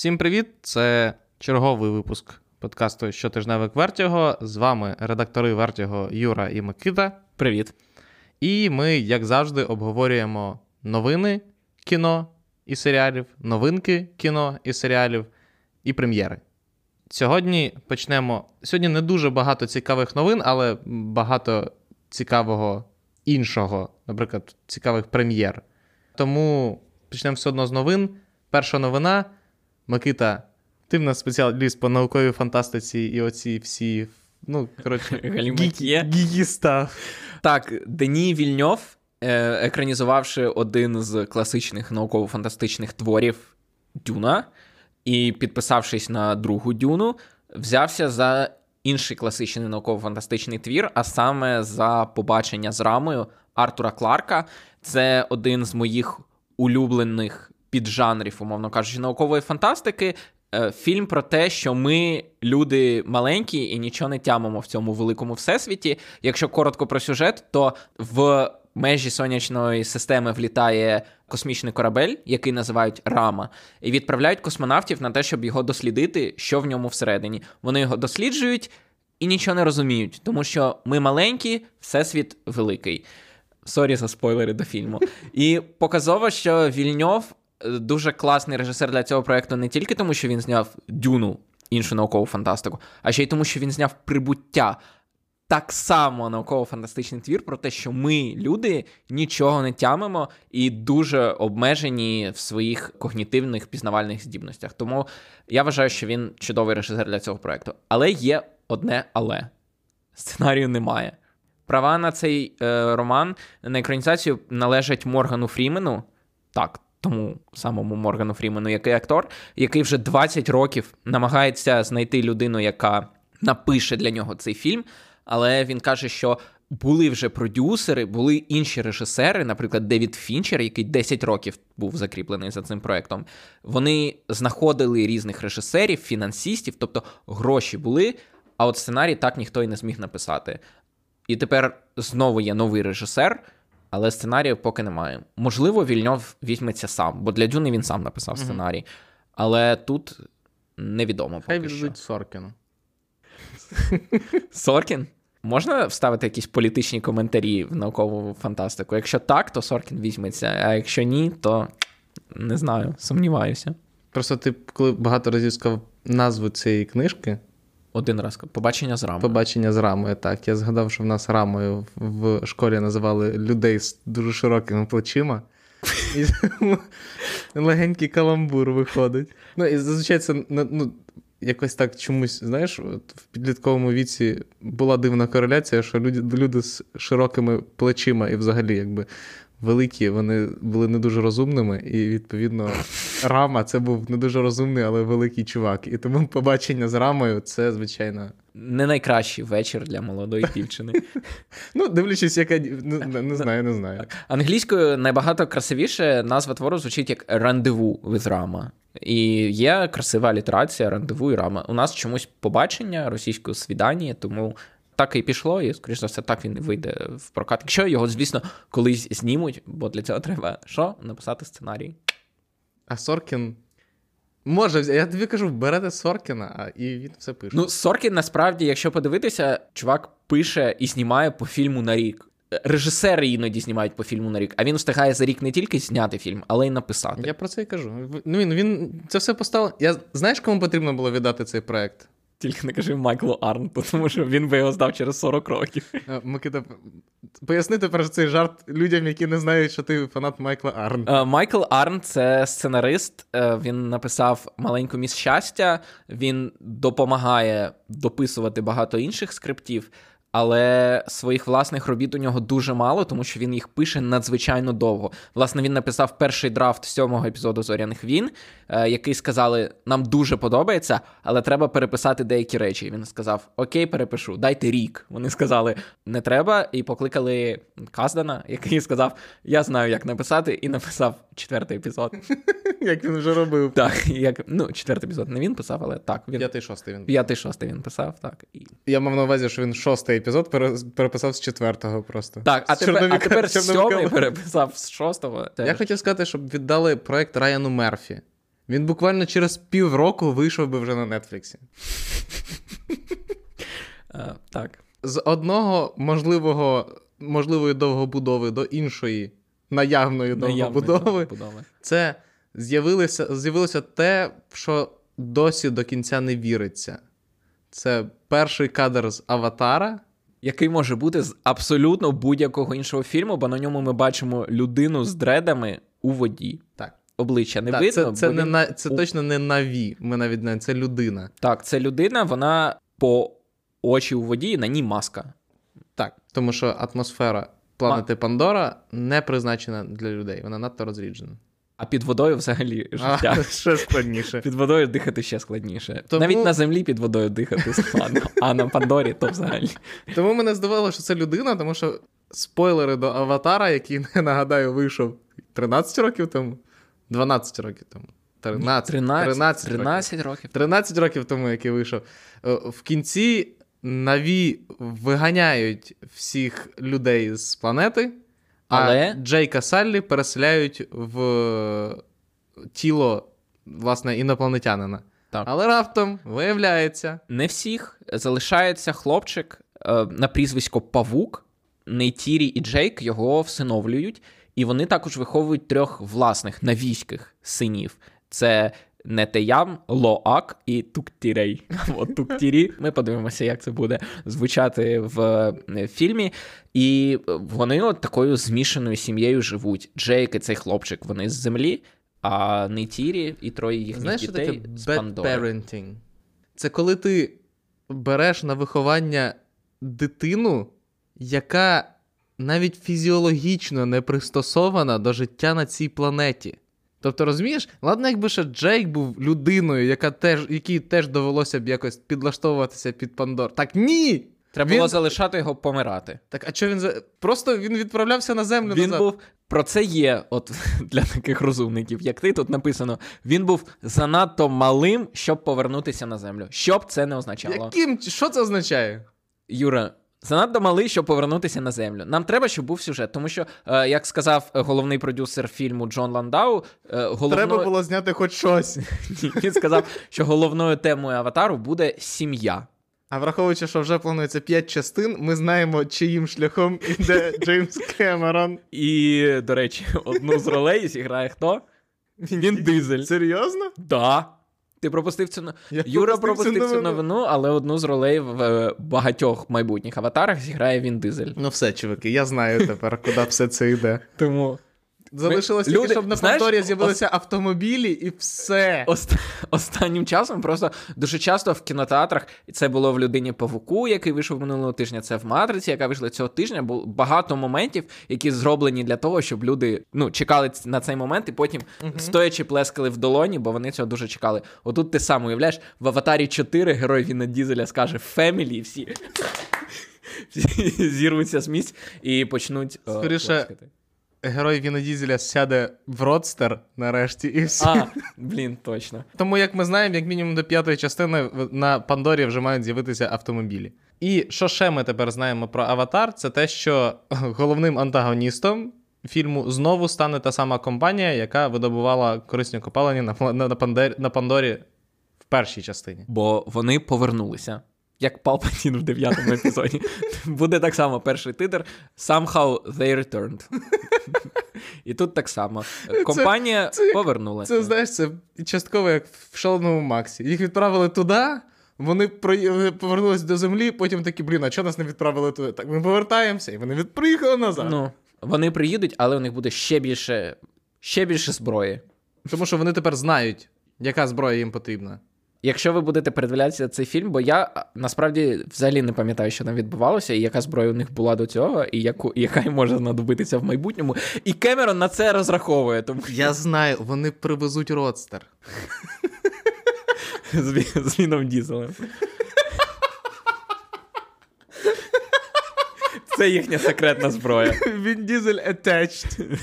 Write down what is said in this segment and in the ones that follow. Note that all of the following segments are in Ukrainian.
Всім привіт! Це черговий випуск подкасту «Щотижневик Вертіго». З вами редактори Вертіго Юра і Микита. Привіт! І ми, як завжди, обговорюємо новини кіно і серіалів, новинки кіно і серіалів і прем'єри. Сьогодні почнемо... Сьогодні не дуже багато цікавих новин, але багато цікавого іншого, наприклад, цікавих прем'єр. Тому почнемо все одно з новин. Перша новина. Микита, ти в нас спеціаліст по науковій фантастиці і оці всі, ну, коротше, гігі-стаф. Так, Дені Вільньов, екранізувавши один з класичних науково-фантастичних творів «Дюна» і підписавшись на другу «Дюну», взявся за інший класичний науково-фантастичний твір, а саме за «Побачення з рамою» Артура Кларка. Це один з моїх улюблених піджанрів, умовно кажучи, наукової фантастики. Фільм про те, що ми, люди маленькі і нічого не тямимо в цьому великому всесвіті. Якщо коротко про сюжет, то в межі сонячної системи влітає космічний корабель, який називають «Рама», і відправляють космонавтів на те, щоб його дослідити, що в ньому всередині. Вони його досліджують і нічого не розуміють, тому що ми маленькі, всесвіт великий. Сорі за спойлери до фільму. І показово, що Вільньов дуже класний режисер для цього проєкту не тільки тому, що він зняв «Дюну», іншу наукову фантастику, а ще й тому, що він зняв «Прибуття». Так само науково-фантастичний твір про те, що ми, люди, нічого не тямимо і дуже обмежені в своїх когнітивних пізнавальних здібностях. Тому я вважаю, що він чудовий режисер для цього проєкту. Але є одне але. Сценарію немає. Права на цей роман, на екранізацію належать Моргану Фрімену. Так, тому самому Моргану Фрімену, який актор, який вже 20 років намагається знайти людину, яка напише для нього цей фільм, але він каже, що були вже продюсери, були інші режисери, наприклад, Девід Фінчер, який 10 років був закріплений за цим проєктом. Вони знаходили різних режисерів, фінансістів, тобто гроші були, а от сценарій так ніхто і не зміг написати. І тепер знову є новий режисер, але сценарію поки немає. Можливо, Вільньов візьметься сам, бо для «Дюни» він сам написав сценарій. Але тут невідомо поки що. Хай візьмуть Соркіну. Соркін? Можна вставити якісь політичні коментарі в наукову фантастику? Якщо так, то Соркін візьметься, а якщо ні, то не знаю, сумніваюся. Просто ти, коли багато разів сказав назву цієї книжки... Один раз. «Побачення з рамою». «Побачення з рамою», так. Я згадав, що в нас рамою в школі називали людей з дуже широкими плечима. І легенький каламбур виходить. Ну, і зазвичай це, ну, якось так чомусь, знаєш, в підлітковому віці була дивна кореляція, що люди з широкими плечима і взагалі, якби, великі, вони були не дуже розумними, і, відповідно, Рама – це був не дуже розумний, але великий чувак. І тому «Побачення з рамою» – це, звичайно... Не найкращий вечір для молодої дівчини. Ну, дивлячись, яка... Не знаю. Англійською найбагато красивіше назва твору звучить як «Рандеву with Rama». І є красива алітерація «Рандеву» і «Рама». У нас чомусь «Побачення» російською «Свідання», тому... Так і пішло, і, скоріш за все, так він і вийде в прокат. Якщо його, звісно, колись знімуть, бо для цього треба, що? Написати сценарій. А Соркін може взяти. Я тобі кажу, берете Соркіна, і він все пише. Ну, Соркін, насправді, якщо подивитися, чувак пише і знімає по фільму на рік. Режисери іноді знімають по фільму на рік, а він встигає за рік не тільки зняти фільм, але й написати. Я про це і кажу. Ну, він це все поставив. Я... Знаєш, кому потрібно було віддати цей проект? Тільки не кажи Майклу Арн, тому що він би його здав через 40 років. Микита, пояснити про цей жарт людям, які не знають, що ти фанат Майкла Арн. Майкл Арн – це сценарист, він написав «Маленьку міс щастя», він допомагає дописувати багато інших скриптів, але своїх власних робіт у нього дуже мало, тому що він їх пише надзвичайно довго. Власне, він написав перший драфт 7-го епізоду «Зоряних війн», який сказали, нам дуже подобається, але треба переписати деякі речі. Він сказав, окей, перепишу, дайте рік. Вони сказали, не треба, і покликали Каздана, який сказав, я знаю, як написати, і написав 4-й епізод. Як він вже робив. Так, ну, 4-й епізод не він писав, але так. 5-й, 6-й він писав. 5-й, 6-й він писав, так. Я мав на увазі, що він 6-й епізод переписав з 4-го просто. Так, а тепер 7-й переписав з 6-го. Я хотів сказати, щоб віддали проект Райану Мерфі. Він буквально через півроку вийшов би вже на Нетфліксі. Так. З одного можливої довгобудови до іншої наявної довгобудови. Це з'явилося те, що досі до кінця не віриться. Це перший кадр з «Аватара», який може бути з абсолютно будь-якого іншого фільму, бо на ньому ми бачимо людину з дредами у воді. Так. Обличчя не видно. Це точно не Наві, ми навіть не, це людина. Так, це людина, вона по очі у воді, на ній маска. Так, тому що атмосфера планети Пандора не призначена для людей, вона надто розріджена. А під водою взагалі життя. Ще складніше. Під водою дихати ще складніше. Тому... Навіть на землі під водою дихати складно, а на Пандорі то взагалі. Тому мене здивувало, що це людина, тому що спойлери до «Аватара», який, нагадаю, вийшов 13 років тому, 12 років тому. 13 років тому, який вийшов. В кінці Наві виганяють всіх людей з планети, але Джейка Саллі переселяють в тіло, власне, інопланетянина. Так. Але раптом, виявляється... Не всіх. Залишається хлопчик на прізвисько Павук. Нейтірі і Джейк його всиновлюють. І вони також виховують трьох власних навійських синів. Це Нетеям, Лоак і Туктірей. От Туктірі, ми подивимося, як це буде звучати в фільмі. І вони от такою змішаною сім'єю живуть. Джейк і цей хлопчик, вони з землі, а Нейтірі і троє їхніх дітей з Пандори. Знаєш, що таке bad parenting? Це коли ти береш на виховання дитину, яка навіть фізіологічно не пристосована до життя на цій планеті. Тобто, розумієш, ладно, якби ще Джейк був людиною, якій теж довелося б якось підлаштовуватися під Пандор. Так ні! Треба було залишати його помирати. Так, а чого він... Просто він відправлявся на землю назад. Про це є, от для таких розумників, як ти, тут написано, він був занадто малим, щоб повернутися на землю. Що б це не означало? Що це означає? Юра... Занадто малий, щоб повернутися на землю. Нам треба, щоб був сюжет, тому що, як сказав головний продюсер фільму Джон Ландау, треба було зняти хоч щось. Він сказав, що головною темою «Аватару» буде сім'я. А враховуючи, що вже планується 5 частин, ми знаємо, чиїм шляхом іде Джеймс Кемерон. І, до речі, одну з ролей зіграє хто? Він Дізель. Серйозно? Так. Да. Ти пропустив цю... Юра пропустив цю новину, але одну з ролей в багатьох майбутніх «Аватарах» зіграє Він Дізель. Ну все, чуваки, я знаю тепер, куди все це йде. Тому... Залишилось тільки, щоб на Пандорі з'явилися автомобілі і все. Останнім часом просто дуже часто в кінотеатрах, це було в «Людині-павуку», який вийшов минулого тижня, це в «Матриці», яка вийшла цього тижня, було багато моментів, які зроблені для того, щоб люди чекали на цей момент і потім стоячи плескали в долоні, бо вони цього дуже чекали. Отут ти сам уявляєш, в «Аватарі 4» герой Віна Дізеля скаже «Фемілі» і всі зірвуться з місць і почнуть плескати. Герой Віна Дізеля сяде в родстер нарешті і все. Точно. Тому, як ми знаємо, як мінімум до 5-ї частини на Пандорі вже мають з'явитися автомобілі. І що ще ми тепер знаємо про «Аватар», це те, що головним антагоністом фільму знову стане та сама компанія, яка видобувала корисні копалини на Пандорі в першій частині. Бо вони повернулися. Як Палпатін в 9-му епізоді. Буде так само перший титр. Somehow they returned. І тут так само. Компанія повернулася. Це, знаєш, це частково як в «Шаленому Максі». Їх відправили туди, вони повернулися до землі, потім такі, а чого нас не відправили туди? Так, ми повертаємося, і вони приїхали назад. Вони приїдуть, але у них буде ще більше зброї. Тому що вони тепер знають, яка зброя їм потрібна. Якщо ви будете передивлятися цей фільм, бо я, насправді, взагалі не пам'ятаю, що там відбувалося, і яка зброя у них була до цього, і яка їм може знадобитися в майбутньому. І Кемерон на це розраховує. Тому... Я знаю, вони привезуть родстер. З Віном Дізелем. Це їхня секретна зброя. Він Дізель attached.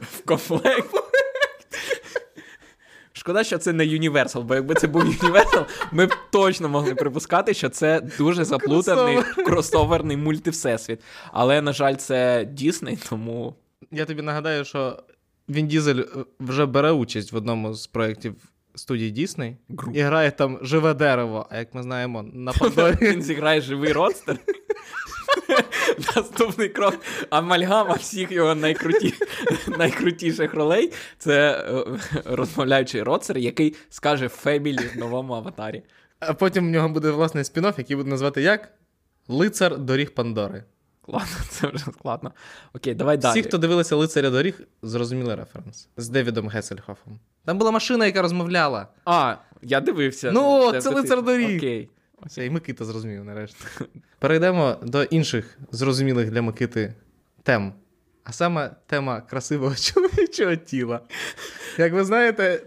В комплект. Шкода, що це не Universal, бо якби це був Universal, ми б точно могли припускати, що це дуже заплутаний кросоверний мультивсесвіт. Але, на жаль, це Disney, тому... Я тобі нагадаю, що Він Дізель вже бере участь в одному з проєктів студії Дісней і грає там живе дерево, а як ми знаємо, на Пандорі... Він зіграє живий родстер. Наступний крок. Амальгама всіх його найкрутіших ролей – це розмовляючий родстер, який скаже «фемілі» в новому аватарі. А потім в нього буде власний спін-офф, який буде назвати як «Лицар доріг Пандори». Ладно, це вже складно. Окей, давай далі. Всі, хто дивилися «Лицаря доріг», зрозуміли референс. З Девідом Гесельхофом. Там була машина, яка розмовляла. А, я дивився. Ну, це «Лицар доріг». Окей. Все, і Микита зрозумів нарешті. Перейдемо до інших зрозумілих для Микити тем. А саме тема красивого чоловічого тіла. Як ви знаєте,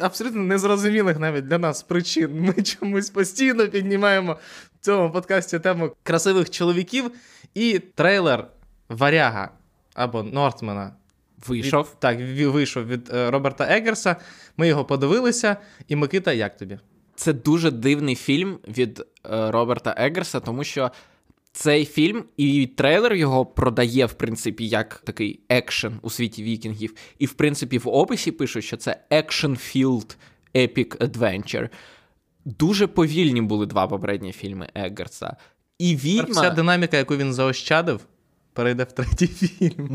абсолютно незрозумілих навіть для нас причин ми чомусь постійно піднімаємо в цьому подкасті тему красивих чоловіків. І трейлер «Варяга» або «Нортмена» вийшов. Вийшов від Роберта Еггерса. Ми його подивилися. І Микита, як тобі? Це дуже дивний фільм від Роберта Еггерса, тому що цей фільм і трейлер його продає, в принципі, як такий екшен у світі вікінгів. І, в принципі, в описі пишуть, що це action-filled epic adventure. Дуже повільні були два попередні фільми Еггерса. І «Відьма». Вся динаміка, яку він заощадив, перейде в третій фільм.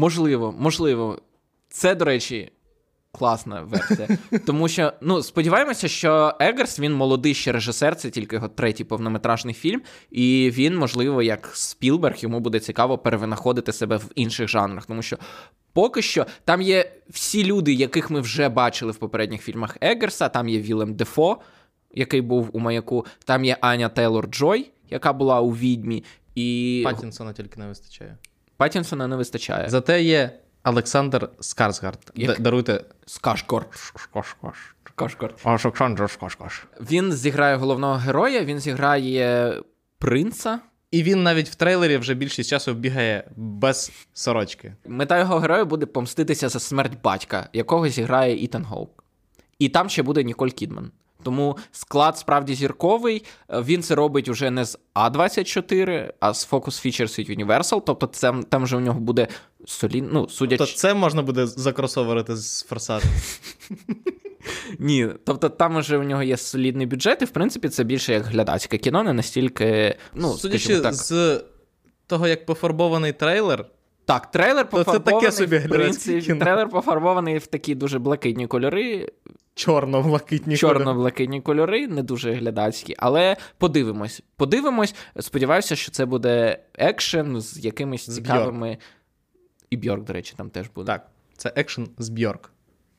Можливо. Це, до речі... класна версія. Тому що, сподіваємося, що Еггерс, він молодий ще режисер, це тільки його третій повнометражний фільм, і він, можливо, як Спілберг, йому буде цікаво перевинаходити себе в інших жанрах, тому що поки що там є всі люди, яких ми вже бачили в попередніх фільмах Еггерса, там є Вілем Дефо, який був у «Маяку», там є Аня Тейлор-Джой, яка була у «Відьмі», і... Паттінсона тільки не вистачає. Зате є... Олександр Скарсгард. Даруйте... Скарсгард. Він зіграє головного героя, він зіграє принца. І він навіть в трейлері вже більшість часу бігає без сорочки. Мета його героя буде помститися за смерть батька, якого зіграє Ітан Гоук. І там ще буде Ніколь Кідман. Тому склад справді зірковий. Він це робить уже не з А24, а з Focus Features і Universal. Тобто це, там же у нього буде солідно, судячи... Тобто це можна буде закросоверити з «Форсажем»? Ні, тобто там уже у нього є солідний бюджет, і в принципі це більше як глядацьке кіно, не настільки... Судячи з того, як пофарбований трейлер... Так, трейлер пофарбований, це таке в принципі, трейлер пофарбований в такі дуже блакитні кольори. Чорно-блакитні кольори, не дуже глядацькі, але подивимось. Сподіваюся, що це буде екшен з якимись цікавими... Бьорк. І Бьорк, до речі, там теж буде. Так, це екшен з Бьорк.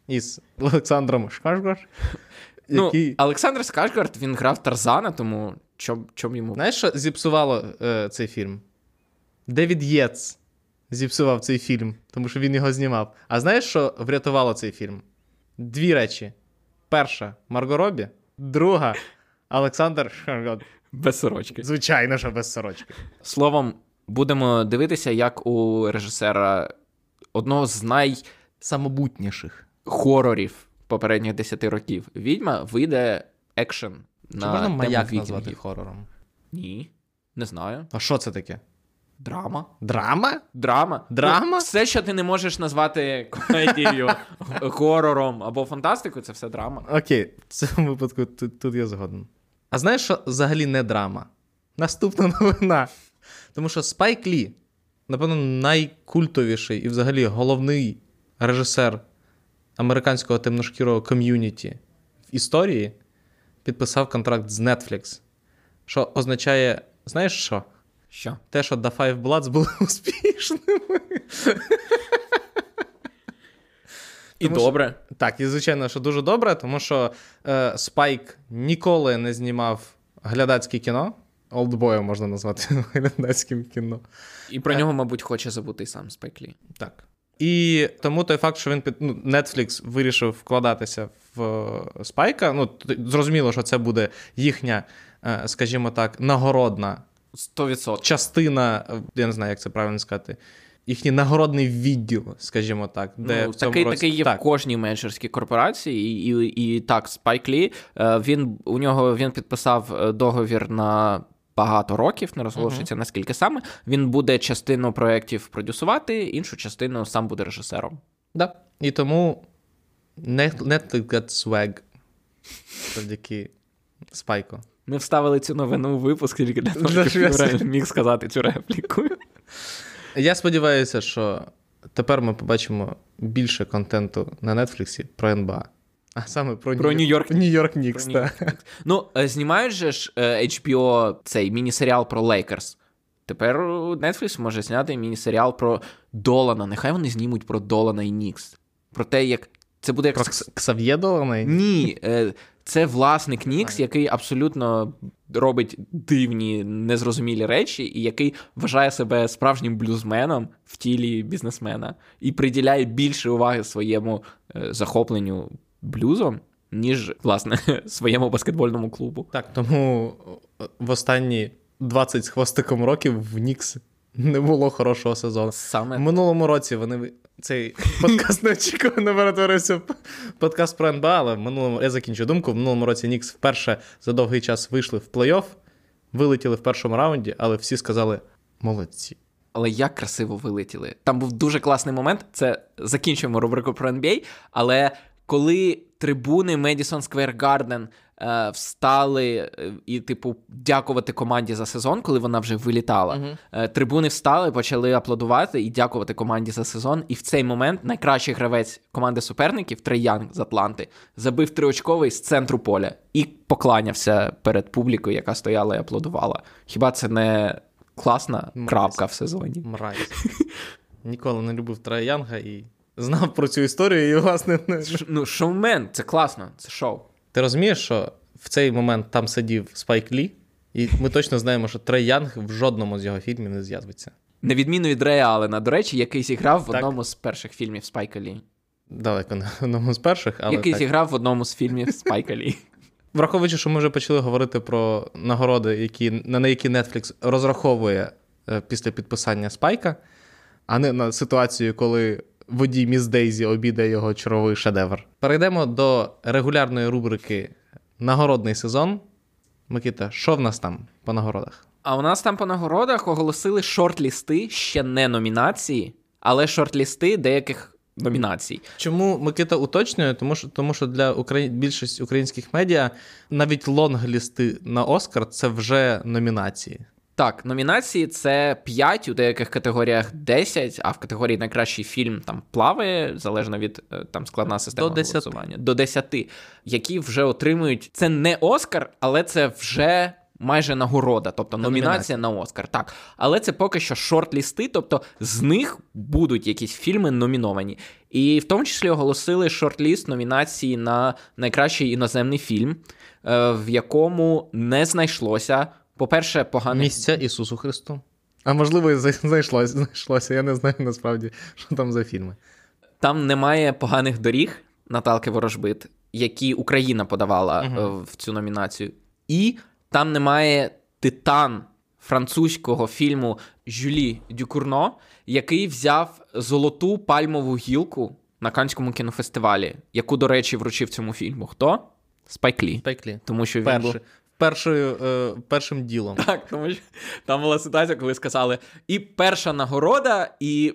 Із Олександром Скарсгард. Олександр Скарсгард, він грав Тарзана, тому чом йому... Знаєш, що зіпсувало цей фільм? Девід Єтс зіпсував цей фільм, тому що він його знімав. А знаєш, що врятувало цей фільм? Дві речі. Перша – Марго Робі. Друга – Олександр Скарсгард. Без сорочки. Звичайно, що без сорочки. Словом, будемо дивитися, як у режисера одного з найсамобутніших хорорів попередніх 10 років «Відьма» вийде екшен на тему вікінгів. Чи можна «Маяк» назвати хорором? Ні, не знаю. А що це таке? Драма? Все, що ти не можеш назвати комедією, хорором або фантастикою, це все драма. Окей, в цьому випадку тут я згоден. А знаєш, що взагалі не драма? Наступна новина. Тому що Спайк Лі, напевно, найкультовіший і взагалі головний режисер американського темношкірого ком'юніті в історії, підписав контракт з Netflix. Що означає, знаєш що? Що? Те, що The Five Bloods були успішними. І тому добре. Що, так, і звичайно, що дуже добре, тому що Спайк ніколи не знімав глядацьке кіно. Олдбоя можна назвати глядацьким кіно. І про нього, мабуть, хоче забути сам Спайк Лі. Так. І тому той факт, що він Netflix вирішив вкладатися в Спайка, зрозуміло, що це буде їхня, скажімо так, нагородна 100%. Частина, я не знаю, як це правильно сказати, їхній нагородний відділ, скажімо так. Де такий є в кожній менеджерській корпорації. І так, Спайк Лі, він підписав договір на багато років, не розголошується наскільки саме. Він буде частину проєктів продюсувати, іншу частину сам буде режисером. Да. І тому Netflix got swag завдяки Спайку. Ми вставили цю новину у випуск, тільки для того, щоб Райан міг сказати цю репліку. Я сподіваюся, що тепер ми побачимо більше контенту на Нетфліксі про НБА. А саме про Нью-Йорк Нікс. Ну, знімають же ж HBO цей міні-серіал про Лейкерс. Тепер Netflix може зняти міні-серіал про Долана. Нехай вони знімуть про Долана і Нікс. Про те, як... Це буде як... Про Ксав'є Долана? Ні. Це власник Нікс, який абсолютно робить дивні, незрозумілі речі, і який вважає себе справжнім блюзменом в тілі бізнесмена. І приділяє більше уваги своєму захопленню блюзом, ніж, власне, своєму баскетбольному клубу. Так, тому в останні 20 з хвостиком років в Нікс не було хорошого сезону. Саме в минулому році вони... Цей подкаст неочікувано перетворився в подкаст про НБА, але в минулому, я закінчу думку, в минулому році Нікс вперше за довгий час вийшли в плей-офф, вилетіли в першому раунді, але всі сказали «молодці». Але як красиво вилетіли. Там був дуже класний момент, це закінчуємо рубрику про НБА, але коли трибуни Madison Square Garden встали і, типу, дякувати команді за сезон, коли вона вже вилітала. Трибуни встали, почали аплодувати і дякувати команді за сезон. І в цей момент найкращий гравець команди суперників, Трей Янг з Атланти, забив триочковий з центру поля і покланявся перед публікою, яка стояла і аплодувала. Хіба це не класна крапка в сезоні? Мразь. Ніколи не любив Трей Янга і знав про цю історію і, власне... Ну, шоумен, це класно, це шоу. Ти розумієш, що в цей момент там сидів Спайк Лі, і ми точно знаємо, що Трей Янг в жодному з його фільмів не з'явиться. На відміну від Рея Аллена, до речі, який зіграв в одному з перших фільмів Спайка Лі. Далеко не в одному з перших, але який зіграв в одному з фільмів Спайка Лі. Враховуючи, що ми вже почали говорити про нагороди, на які Netflix розраховує після підписання Спайка, а не на ситуацію, коли... водій Міс Дейзі обідає його черговий шедевр. Перейдемо до регулярної рубрики «Нагородний сезон». Микита, що в нас там по нагородах? А у нас там по нагородах оголосили шорт-лісти, ще не номінації, але шорт-лісти деяких номінацій. Чому Микита уточнює? Тому що для більшості українських медіа навіть лонг-лісти на Оскар – це вже номінації. Так, номінації це 5, у деяких категоріях 10, а в категорії найкращий фільм там плаває, залежно від там складна система голосування. До 10, які вже отримують, це не Оскар, але це вже майже нагорода, тобто номінація на Оскар. Так, але це поки що шорт-лісти, тобто з них будуть якісь фільми номіновані. І в тому числі оголосили шорт-ліст номінації на найкращий іноземний фільм, в якому не знайшлося... По-перше, погане... Місця Ісусу Христу. А можливо, і знайшлося. Я не знаю насправді, що там за фільми. Там немає поганих доріг Наталки Ворожбит, які Україна подавала в цю номінацію. І там немає «Титан» французького фільму Жюлі Дюкурно, який взяв золоту пальмову гілку на Каннському кінофестивалі, яку, до речі, вручив цьому фільму. Хто? Спайк Лі. Спайк Лі. Тому що він був... Першим ділом. Так, тому що там була ситуація, коли сказали і перша нагорода, і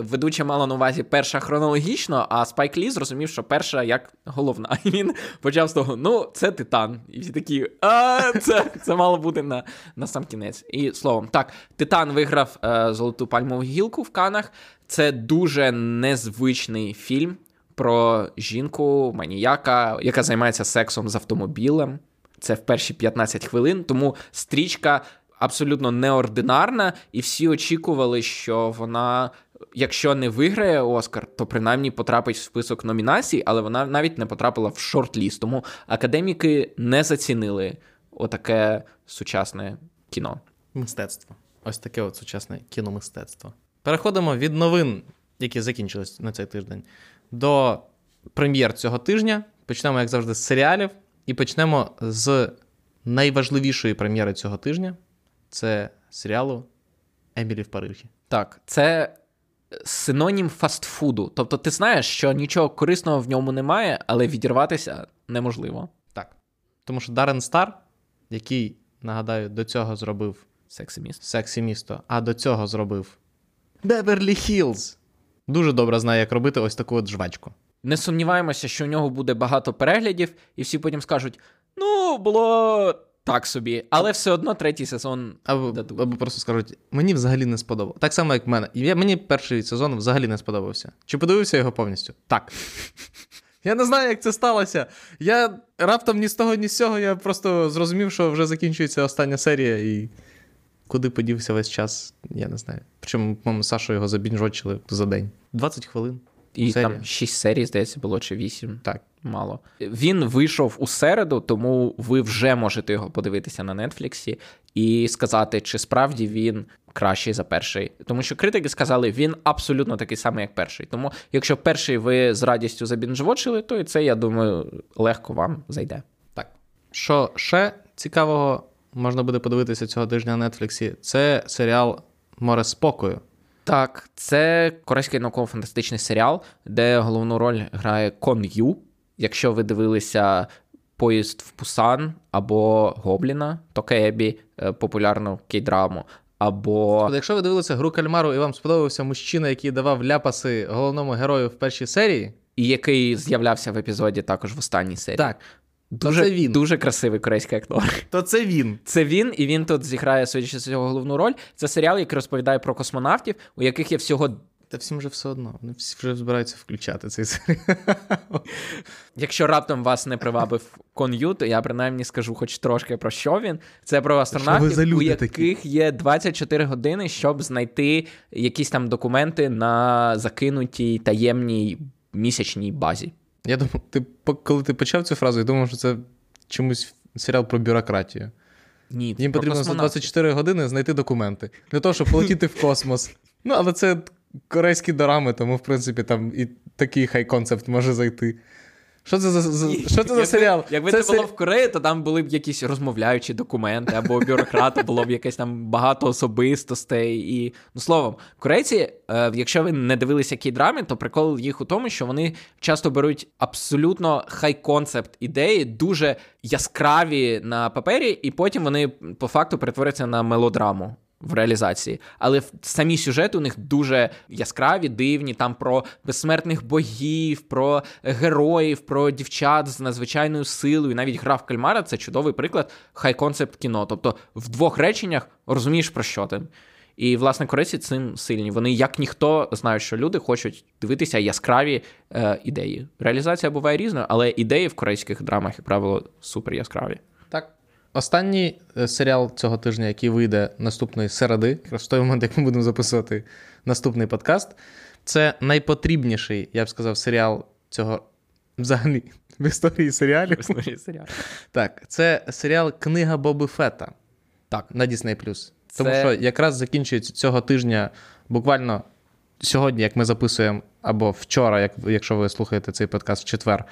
ведуча мала на увазі перша хронологічно, а Спайк Лі зрозумів, що перша як головна. І він почав з того, це Титан. І всі такі, це мало бути на сам кінець. І словом, так, Титан виграв золоту пальмову гілку в Каннах. Це дуже незвичний фільм про жінку, маніяка, яка займається сексом з автомобілем. Це в перші 15 хвилин, тому стрічка абсолютно неординарна, і всі очікували, що вона, якщо не виграє Оскар, то принаймні потрапить в список номінацій, але вона навіть не потрапила в шорт-ліст. Тому академіки не зацінили отаке сучасне кіно. Мистецтво. Ось таке от сучасне кіномистецтво. Переходимо від новин, які закінчились на цей тиждень, до прем'єр цього тижня. Почнемо, як завжди, з серіалів. І почнемо з найважливішої прем'єри цього тижня. Це серіалу «Емілі в Парижі». Так, це синонім фастфуду. Тобто ти знаєш, що нічого корисного в ньому немає, але відірватися неможливо. Так, тому що Даррен Стар, який, нагадаю, до цього зробив «Сексі місто», а до цього зробив «Беверлі Хілз». дуже добре знає, як робити ось таку от жвачку. Не сумніваємося, що у нього буде багато переглядів, і всі потім скажуть, ну, було так собі, але все одно третій сезон дадуть. Або просто скажуть, мені взагалі не сподобалося. Так само, як в мене. Мені перший сезон взагалі не сподобався. Чи подивився його повністю? Так. Я не знаю, як це сталося. Я раптом ні з того, ні з цього, я просто зрозумів, що вже закінчується остання серія, і куди подівся весь час, я не знаю. Причому, по-моєму, Сашу його забінжочили за день. 20 хвилин. І серія. Там 6 серій, здається, було, чи 8. Так. Мало. Він вийшов у середу, тому ви вже можете його подивитися на Нетфліксі і сказати, чи справді він кращий за перший. Тому що критики сказали, він абсолютно такий самий, як перший. Тому, якщо перший ви з радістю забінжвочили, то і це, я думаю, легко вам зайде. Так. Що ще цікавого можна буде подивитися цього тижня на Нетфліксі, це серіал «Море спокою». Так, це корейський науково-фантастичний серіал, де головну роль грає Кон Ю. Якщо ви дивилися «Поїзд в Пусан» або «Гобліна», «Токебі», популярну кей-драму, або... Якщо ви дивилися «Гру кальмару» і вам сподобався мужчина, який давав ляпаси головному герою в першій серії... І який з'являвся в епізоді також в останній серії. Так. Дуже, дуже красивий корейський актор. То це він. Це він, і він тут зіграє, судячи з цього, головну роль. Це серіал, який розповідає про космонавтів, у яких є всього... Та всім вже все одно, вони всі вже збираються включати цей серіал. Якщо раптом вас не привабив Кон Ю, то я принаймні скажу хоч трошки про що він. Це про астронавтів, у яких є 24 години, щоб знайти якісь там документи на закинутій таємній місячній базі. Я думав, коли ти почав цю фразу, я думав, що це чомусь серіал про бюрократію. Ні, їм потрібно за 24 години знайти документи для того, щоб полетіти в космос. Ну, але це корейські дорами, тому, в принципі, там і такий хай-концепт може зайти. Що це за серіал? Якби це було в Кореї, то там були б якісь розмовляючі документи, або бюрократи, було б якесь там багато особистостей. І... Ну, словом, корейці, якщо ви не дивилися кей-драми, то прикол їх у тому, що вони часто беруть абсолютно хай-концепт ідеї, дуже яскраві на папері, і потім вони по факту перетворюються на мелодраму в реалізації. Але самі сюжети у них дуже яскраві, дивні, там про безсмертних богів, про героїв, про дівчат з надзвичайною силою, навіть «Гра в кальмара» – це чудовий приклад хай-концепт кіно. Тобто в двох реченнях розумієш, про що ти. І, власне, корейці цим сильні. Вони, як ніхто, знають, що люди хочуть дивитися яскраві ідеї. Реалізація буває різною, але ідеї в корейських драмах, як правило, супер яскраві. Так. Останній серіал цього тижня, який вийде наступної середи, якраз в той момент, як ми будемо записувати наступний подкаст, це найпотрібніший, я б сказав, серіал цього взагалі в історії серіалів. В історії серіалів. Так, це серіал «Книга Боби Фетта». Так, на Disney+. Тому що якраз закінчується цього тижня, буквально сьогодні, як ми записуємо, або вчора, якщо ви слухаєте цей подкаст в четвер,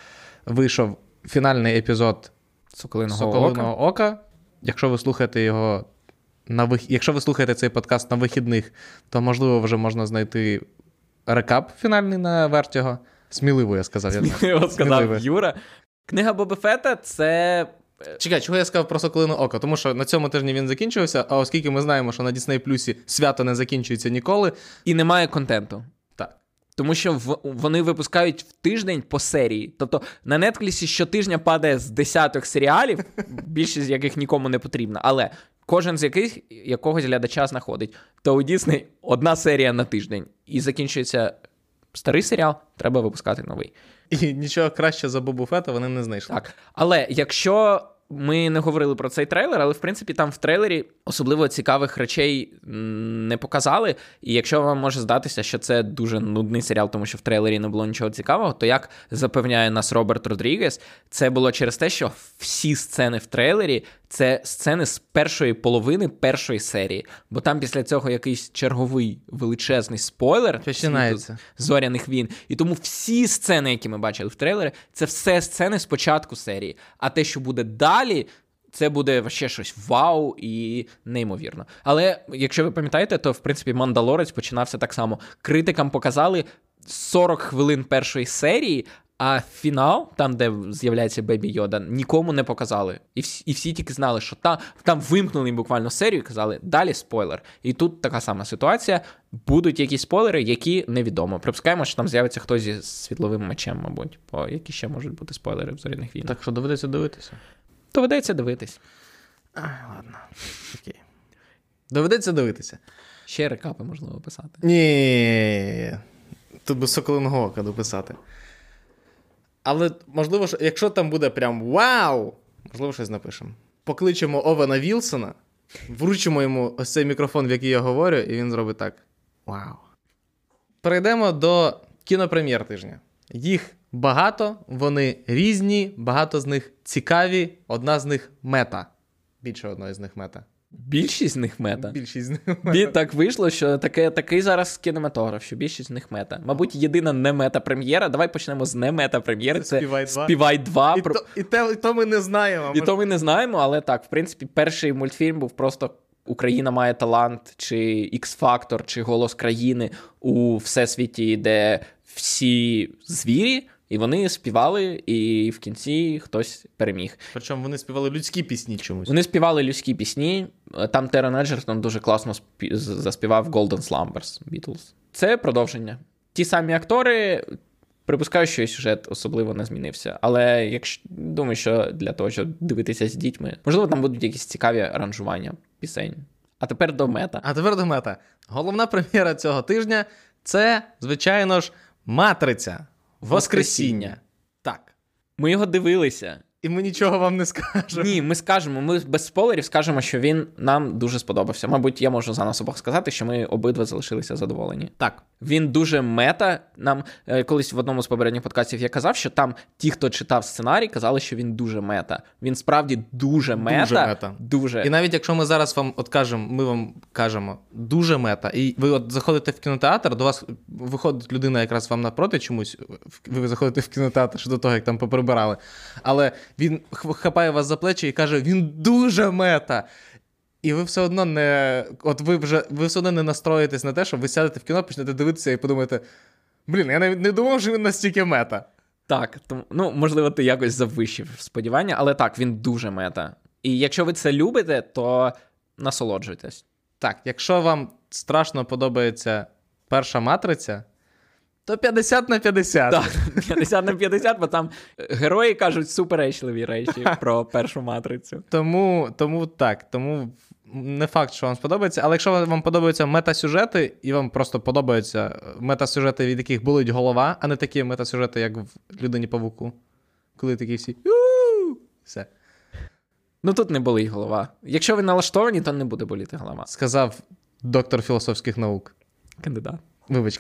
вийшов фінальний епізод Соколиного ока. Якщо ви слухаєте його якщо ви слухаєте цей подкаст на вихідних, то можливо вже можна знайти рекап фінальний на Вертіго. Сміливо, я сказав. Сміливо сказав Юра. Книга Боби Фетта – це... Чекай, чого я сказав про Соколину око? Тому що на цьому тижні він закінчувався, а оскільки ми знаємо, що на Disney Плюсі свято не закінчується ніколи. І немає контенту. Тому що вони випускають в тиждень по серії. Тобто на Нетфліксі щотижня падає з десяток серіалів, більшість з яких нікому не потрібна. Але кожен з яких якогось глядача знаходить. То у Дісней одна серія на тиждень. І закінчується старий серіал, треба випускати новий. І нічого краще за Бобу Фетта вони не знайшли. Так, але якщо... Ми не говорили про цей трейлер, але, в принципі, там в трейлері особливо цікавих речей не показали. І якщо вам може здатися, що це дуже нудний серіал, тому що в трейлері не було нічого цікавого, то, як запевняє нас Роберт Родрігес, це було через те, що всі сцени в трейлері – це сцени з першої половини першої серії. Бо там після цього якийсь черговий величезний спойлер починається «Зоряних війн». І тому всі сцени, які ми бачили в трейлері, це все сцени з початку серії. А те, що буде далі, це буде ще щось вау і неймовірно. Але, якщо ви пам'ятаєте, то, в принципі, «Мандалорець» починався так само. Критикам показали 40 хвилин першої серії, А фінал, там, де з'являється Бебі Йода, нікому не показали. І всі тільки знали, що там вимкнули буквально серію і казали, далі спойлер. І тут така сама ситуація. Будуть якісь спойлери, які невідомо. Припускаємо, що там з'явиться хтось зі світловим мечем, мабуть. Бо які ще можуть бути спойлери в «Зоряних війнах». Так що доведеться дивитися? Доведеться дивитись. Ладно. Окей. Доведеться дивитися. Ще рекапи, можливо, писати. Ні. Тут би «Соколиного ока» дописати. Але, можливо, якщо там буде прям вау, можливо, щось напишемо. Покличемо Овена Вілсона, вручимо йому ось цей мікрофон, в який я говорю, і він зробить так. Вау. Перейдемо до кінопрем'єр тижня. Їх багато, вони різні, багато з них цікаві, одна з них мета. Більше одної з них мета. Більшість з них мета? Більшість з них мета. Так вийшло, що такий зараз кінематограф, що більшість з них мета. Мабуть, єдина не мета-прем'єра. Давай почнемо з не мета-прем'єри. Це «Співай 2». І то ми не знаємо. І то ми не знаємо, але так, в принципі, перший мультфільм був просто «Україна має талант», чи «Х-фактор», чи «Голос країни» у всесвіті, де всі звірі, і вони співали, і в кінці хтось переміг. Причому вони співали людські пісні чомусь. Вони співали людські пісні. Там Терен Еджертон дуже класно заспівав Golden Slumbers Beatles. Це продовження. Ті самі актори, припускаю, що і сюжет особливо не змінився. Але якщо думаю, що для того, щоб дивитися з дітьми, можливо, там будуть якісь цікаві аранжування пісень. А тепер до мета. Головна прем'єра цього тижня – це, звичайно ж, «Матриця». Воскресіння. Так. Ми його дивилися. І ми нічого вам не скажемо. Ні, ми скажемо, ми без спойлерів скажемо, що він нам дуже сподобався. Мабуть, я можу за нас обох сказати, що ми обидва залишилися задоволені. Так. Він дуже мета. Нам колись в одному з попередніх подкастів я казав, що там ті, хто читав сценарій, казали, що він дуже мета. Він справді дуже мета. Дуже мета. І навіть якщо ми зараз вам кажемо дуже мета, і ви от заходите в кінотеатр, до вас виходить людина якраз вам напроти чомусь, ви заходите в кінотеатр ще до того, як там поприбирали. Але він хапає вас за плечі і каже, він дуже мета. І ви все одно не настроїтесь на те, що ви сядете в кіно, почнете дивитися і подумаєте, блін, я навіть не думав, що він настільки мета. Так, ну, можливо, ти якось завищив сподівання, але так, він дуже мета. І якщо ви це любите, то насолоджуйтесь. Так, якщо вам страшно подобається перша «Матриця», то 50/50. Так, 50/50, бо там герої кажуть суперечливі речі про першу «Матрицю». Тому не факт, що вам сподобається, але якщо вам подобаються метасюжети, і вам просто подобаються метасюжети, від яких болить голова, а не такі метасюжети, як в «Людині-павуку», коли такі всі все. Ну тут не болить голова. Якщо ви налаштовані, то не буде боліти голова. Сказав доктор філософських наук.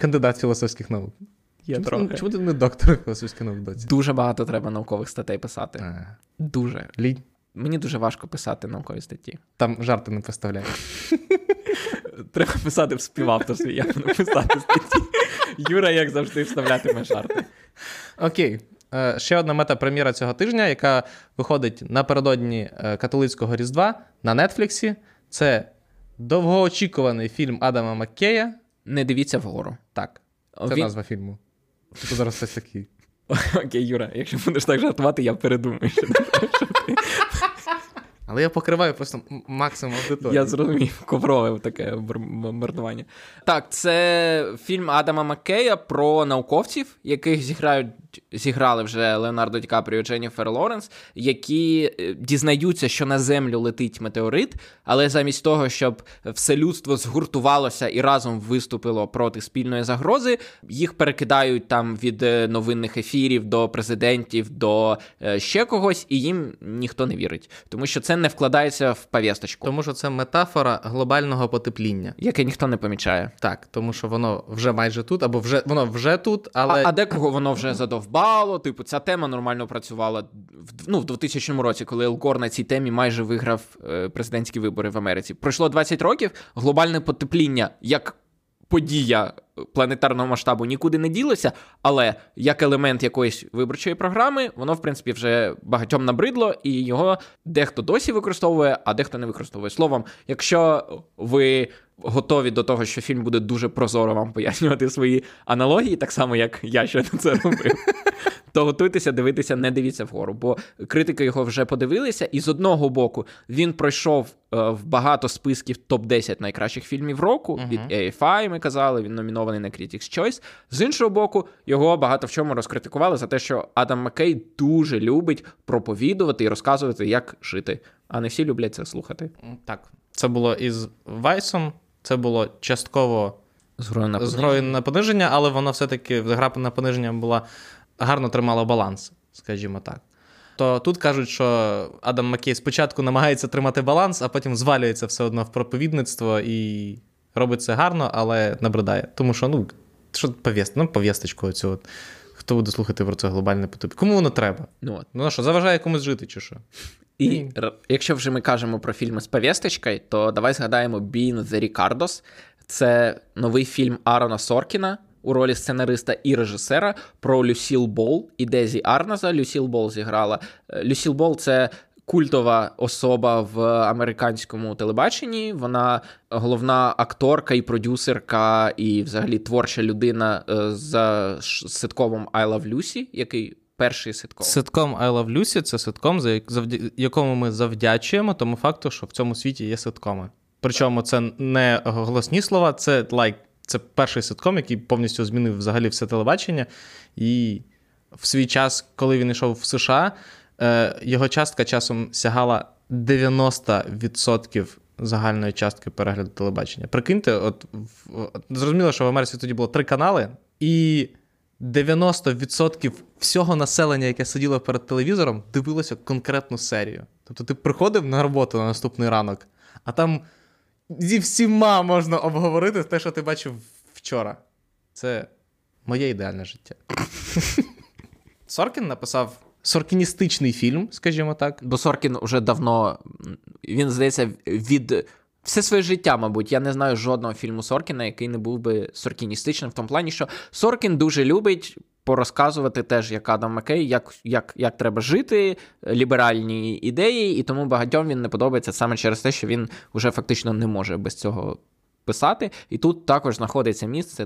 Кандидат філософських наук. Чому ти не доктор філософських наук, доці? Дуже багато треба наукових статей писати. Дуже. Лінь. Мені дуже важко писати наукові статті. Там жарти не представляють. Треба писати в співавторстві, я буду писати статті. Юра, як завжди, вставлятиме жарти. Окей. Ще одна мета-прем'єра цього тижня, яка виходить напередодні католицького Різдва на Нетфліксі. Це довгоочікуваний фільм Адама Маккея «Не дивіться вгору». Так. Це назва фільму. Типу зараз все такий. Окей, Юра, якщо будеш так жартувати, я передумаю, що ти. Але я покриваю просто максимум аудиторії. Я зрозумів, коврове таке бомбардування. Так, це фільм Адама Маккея про науковців, яких зіграли вже Леонардо Ді Капріо і Дженніфер Лоренс, які дізнаються, що на Землю летить метеорит, але замість того, щоб все людство згуртувалося і разом виступило проти спільної загрози, їх перекидають там від новинних ефірів до президентів, до ще когось, і їм ніхто не вірить. Тому що це не вкладається в повісточку. Тому що це метафора глобального потепління. Яке ніхто не помічає. Так, тому що воно вже майже тут, або воно вже тут, але... А декого воно вже задовбало, типу, ця тема нормально працювала в 2000 році, коли Ел Гор на цій темі майже виграв президентські вибори в Америці. Пройшло 20 років, глобальне потепління, як подія планетарного масштабу нікуди не ділося, але як елемент якоїсь виборчої програми, воно, в принципі, вже багатьом набридло, і його дехто досі використовує, а дехто не використовує. Словом, якщо ви готові до того, що фільм буде дуже прозоро вам пояснювати свої аналогії, так само, як я щойно це робив, то готуйтеся дивитися, не дивіться вгору, бо критики його вже подивилися, і з одного боку він пройшов в багато списків топ-10 найкращих фільмів року, від AFI, ми казали, він номінований на Critics' Choice. З іншого боку, його багато в чому розкритикували за те, що Адам Маккей дуже любить проповідувати і розказувати, як жити. А не всі люблять це слухати. Так, це було із Вайсом, це було частково Зброю на пониження, але вона все-таки, гра на пониження була, гарно тримала баланс, скажімо так. То тут кажуть, що Адам Маккей спочатку намагається тримати баланс, а потім звалюється все одно в проповідництво і робить це гарно, але набридає. Тому що, що пов'ясточку оцю. Хто буде слухати про це глобальне потопління? Кому воно треба? Що, заважає комусь жити чи що? І якщо вже ми кажемо про фільми з пов'ясточкою, то давай згадаємо «Being the Ricardos». Це новий фільм Аарона Соркіна у ролі сценариста і режисера про Люсіл Бол і Дезі Арназа. Люсіл Бол зіграла. Люсіл Бол – це культова особа в американському телебаченні. Вона головна акторка і продюсерка, і взагалі творча людина за ситкомом «I Love Lucy», який перший ситком. Ситком «I Love Lucy» – це ситком, якому ми завдячуємо тому факту, що в цьому світі є ситкоми. Причому це не голосні слова, це це перший ситком, який повністю змінив взагалі все телебачення. І в свій час, коли він йшов в США, його частка часом сягала 90% загальної частки перегляду телебачення. Прикиньте, зрозуміло, що в Америці тоді було 3 канали, і 90% всього населення, яке сиділо перед телевізором, дивилося конкретну серію. Тобто ти приходив на роботу на наступний ранок, а там зі всіма можна обговорити те, що ти бачив вчора. Це моє ідеальне життя. Соркін написав соркіністичний фільм, скажімо так. Бо Соркін вже давно, він, здається, від... Все своє життя, мабуть. Я не знаю жодного фільму Соркіна, який не був би соркіністичним в тому плані, що Соркін дуже любить порозказувати теж, як Адам Маккей, як треба жити, ліберальні ідеї, і тому багатьом він не подобається саме через те, що він вже фактично не може без цього писати. І тут також знаходиться місце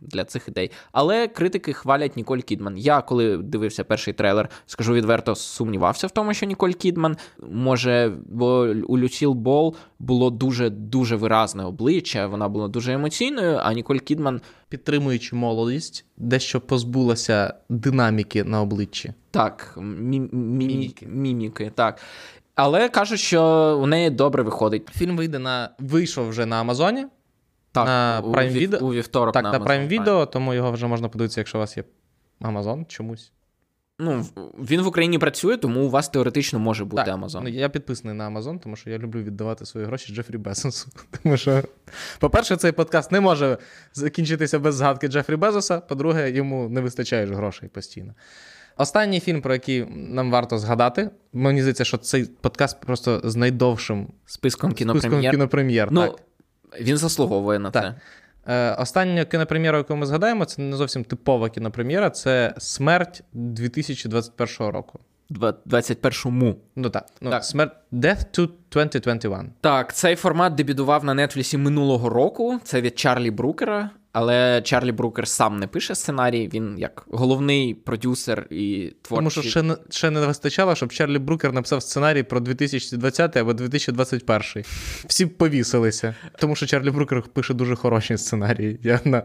для цих ідей. Але критики хвалять Ніколь Кідман. Я, коли дивився перший трейлер, скажу відверто, сумнівався в тому, що Ніколь Кідман може, бо у Люсіл Бол було дуже-дуже виразне обличчя, вона була дуже емоційною, а Ніколь Кідман, підтримуючи молодість, дещо позбулася динаміки на обличчі. Так, міміки, так. Але кажуть, що у неї добре виходить. Фільм вийшов вже на Амазоні. Так, на Prime Video. У вівторок так, на Amazon, Prime Video, тому його вже можна подивитися, якщо у вас є Амазон чомусь. Він в Україні працює, тому у вас теоретично може бути Амазон. Я підписаний на Амазон, тому що я люблю віддавати свої гроші Джефрі Безосу. Тому що, по-перше, цей подкаст не може закінчитися без згадки Джефрі Безоса. По-друге, йому не вистачає грошей постійно. Останній фільм, про який нам варто згадати, мені здається, що цей подкаст просто з найдовшим списком кінопрем'єр. Він заслуговує на це. Остання кінопрем'єра, яку ми згадаємо, це не зовсім типова кінопрем'єра, це «Смерть» 2021 року. 21-му. «Смерть» Death to 2021. Так, цей формат дебютував на Нетфліксі минулого року, це від Чарлі Брукера. Але Чарлі Брукер сам не пише сценарій, він як головний продюсер і творчий. Тому що ще не вистачало, щоб Чарлі Брукер написав сценарій про 2020 або 2021. Всі повісилися. Тому що Чарлі Брукер пише дуже хороші сценарії.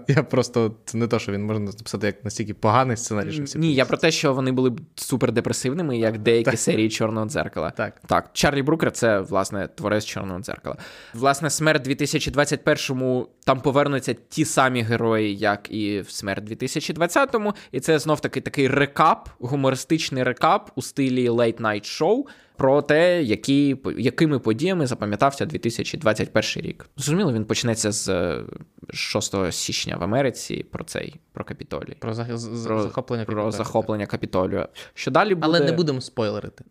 Я просто... Це не те, що він може написати як настільки поганий сценарій, що всі... Ні, я про те, що вони були супердепресивними, як деякі серії «Чорного дзеркала». Так, Чарлі Брукер – це, власне, творець «Чорного дзеркала». Власне, «Смерть» 2021-му, там повернуться ті самі герої, як і в «Смерть» 2020-му, і це знов-таки такий рекап, гумористичний рекап у стилі лейт-найт-шоу про те, якими подіями запам'ятався 2021 рік. Зрозуміло, він почнеться з 6 січня в Америці, про Капітолій. Про захоплення Капітолію. Що далі буде... Але не будемо спойлерити.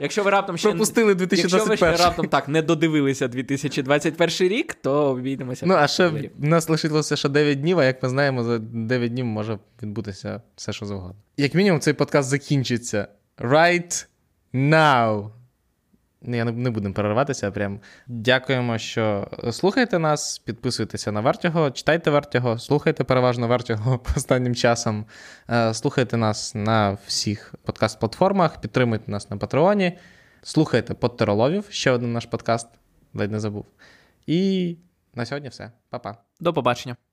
Якщо ви раптом ще пропустили 2021. Якщо ви ще раптом не додивилися 2021 рік, то обійдемося. А ще в нас лишилося ще 9 днів, а як ми знаємо, за 9 днів може відбутися все, що завгодно. Як мінімум, цей подкаст закінчиться right now. Я не будемо перерватися, прям дякуємо, що слухаєте нас, підписуйтеся на Вертіго, читайте Вертіго, слухайте переважно Вертіго останнім часом, слухайте нас на всіх подкаст-платформах, підтримуйте нас на Патреоні, слухайте Подтероловів, ще один наш подкаст, ледь не забув. І на сьогодні все. Па-па. До побачення.